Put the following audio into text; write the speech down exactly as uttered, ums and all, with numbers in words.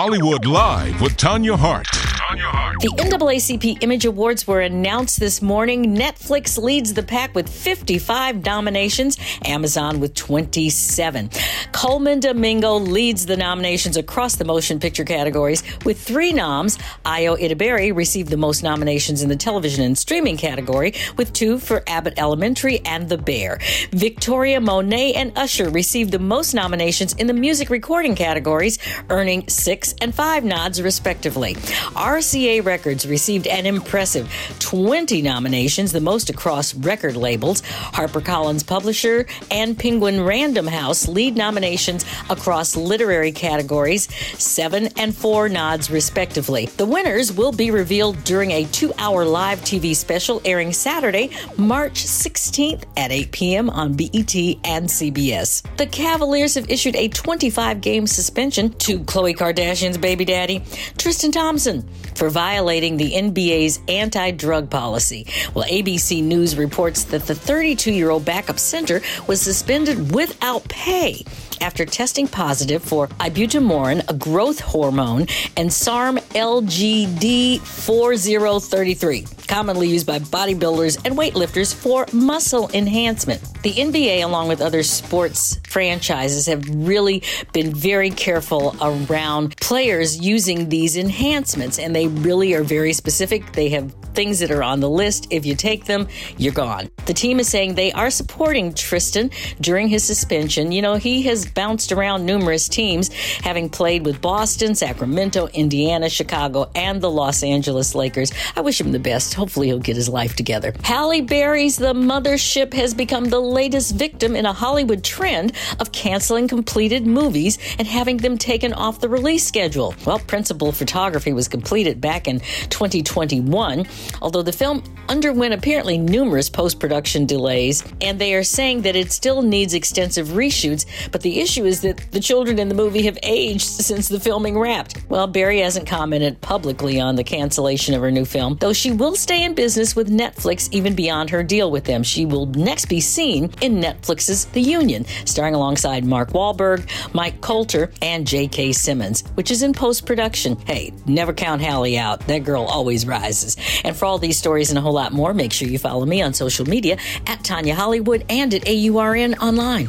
Hollywood Live with Tanya Hart. Tanya Hart. The N double A C P Image Awards were announced this morning. Netflix leads the pack with fifty-five nominations, Amazon with twenty-seven. Colman Domingo leads the nominations across the motion picture categories with three noms. Ayo Edebiri received the most nominations in the television and streaming category with two for Abbott Elementary and The Bear. Victoria Monet and Usher received the most nominations in the music recording categories, earning six and five nods respectively. R C A Records received an impressive twenty nominations, the most across record labels. HarperCollins publisher and Penguin Random House lead nominations across literary categories, seven and four nods respectively. The winners will be revealed during a two-hour live T V special airing Saturday, March sixteenth at eight p.m. on B E T and C B S. The Cavaliers have issued a twenty-five game suspension to Khloe Kardashian's baby daddy, Tristan Thompson, for violating the N B A's anti-drug policy. Well, A B C News reports that the thirty-two-year-old backup center was suspended without pay after testing positive for ibutamoren, a growth hormone, and SARM L G D four zero three three, commonly used by bodybuilders and weightlifters for muscle enhancement. The N B A, along with other sports franchises, have really been very careful around players using these enhancements, and they really are very specific. They have things that are on the list. If you take them, you're gone. The team is saying they are supporting Tristan during his suspension. You know, he has bounced around numerous teams, having played with Boston, Sacramento, Indiana, Chicago, and the Los Angeles Lakers. I wish him the best. Hopefully he'll get his life together. Halle Berry's The Mothership has become the latest victim in a Hollywood trend of canceling completed movies and having them taken off the release schedule. Well, Principal Photography was completed back in twenty twenty-one, although the film underwent apparently numerous post-production delays, and they are saying that it still needs extensive reshoots, but the issue is that the children in the movie have aged since the filming wrapped. Well, Berry hasn't commented publicly on the cancellation of her new film, though she will stay in business with Netflix even beyond her deal with them. She will next be seen in Netflix's The Union, starring alongside Mark Wahlberg, Mike Coulter, and J K. Simmons, which is in post-production. Hey, never count Halle out. That girl always rises. And for all these stories and a whole lot more, make sure you follow me on social media at Tanya Hollywood and at A U R N online.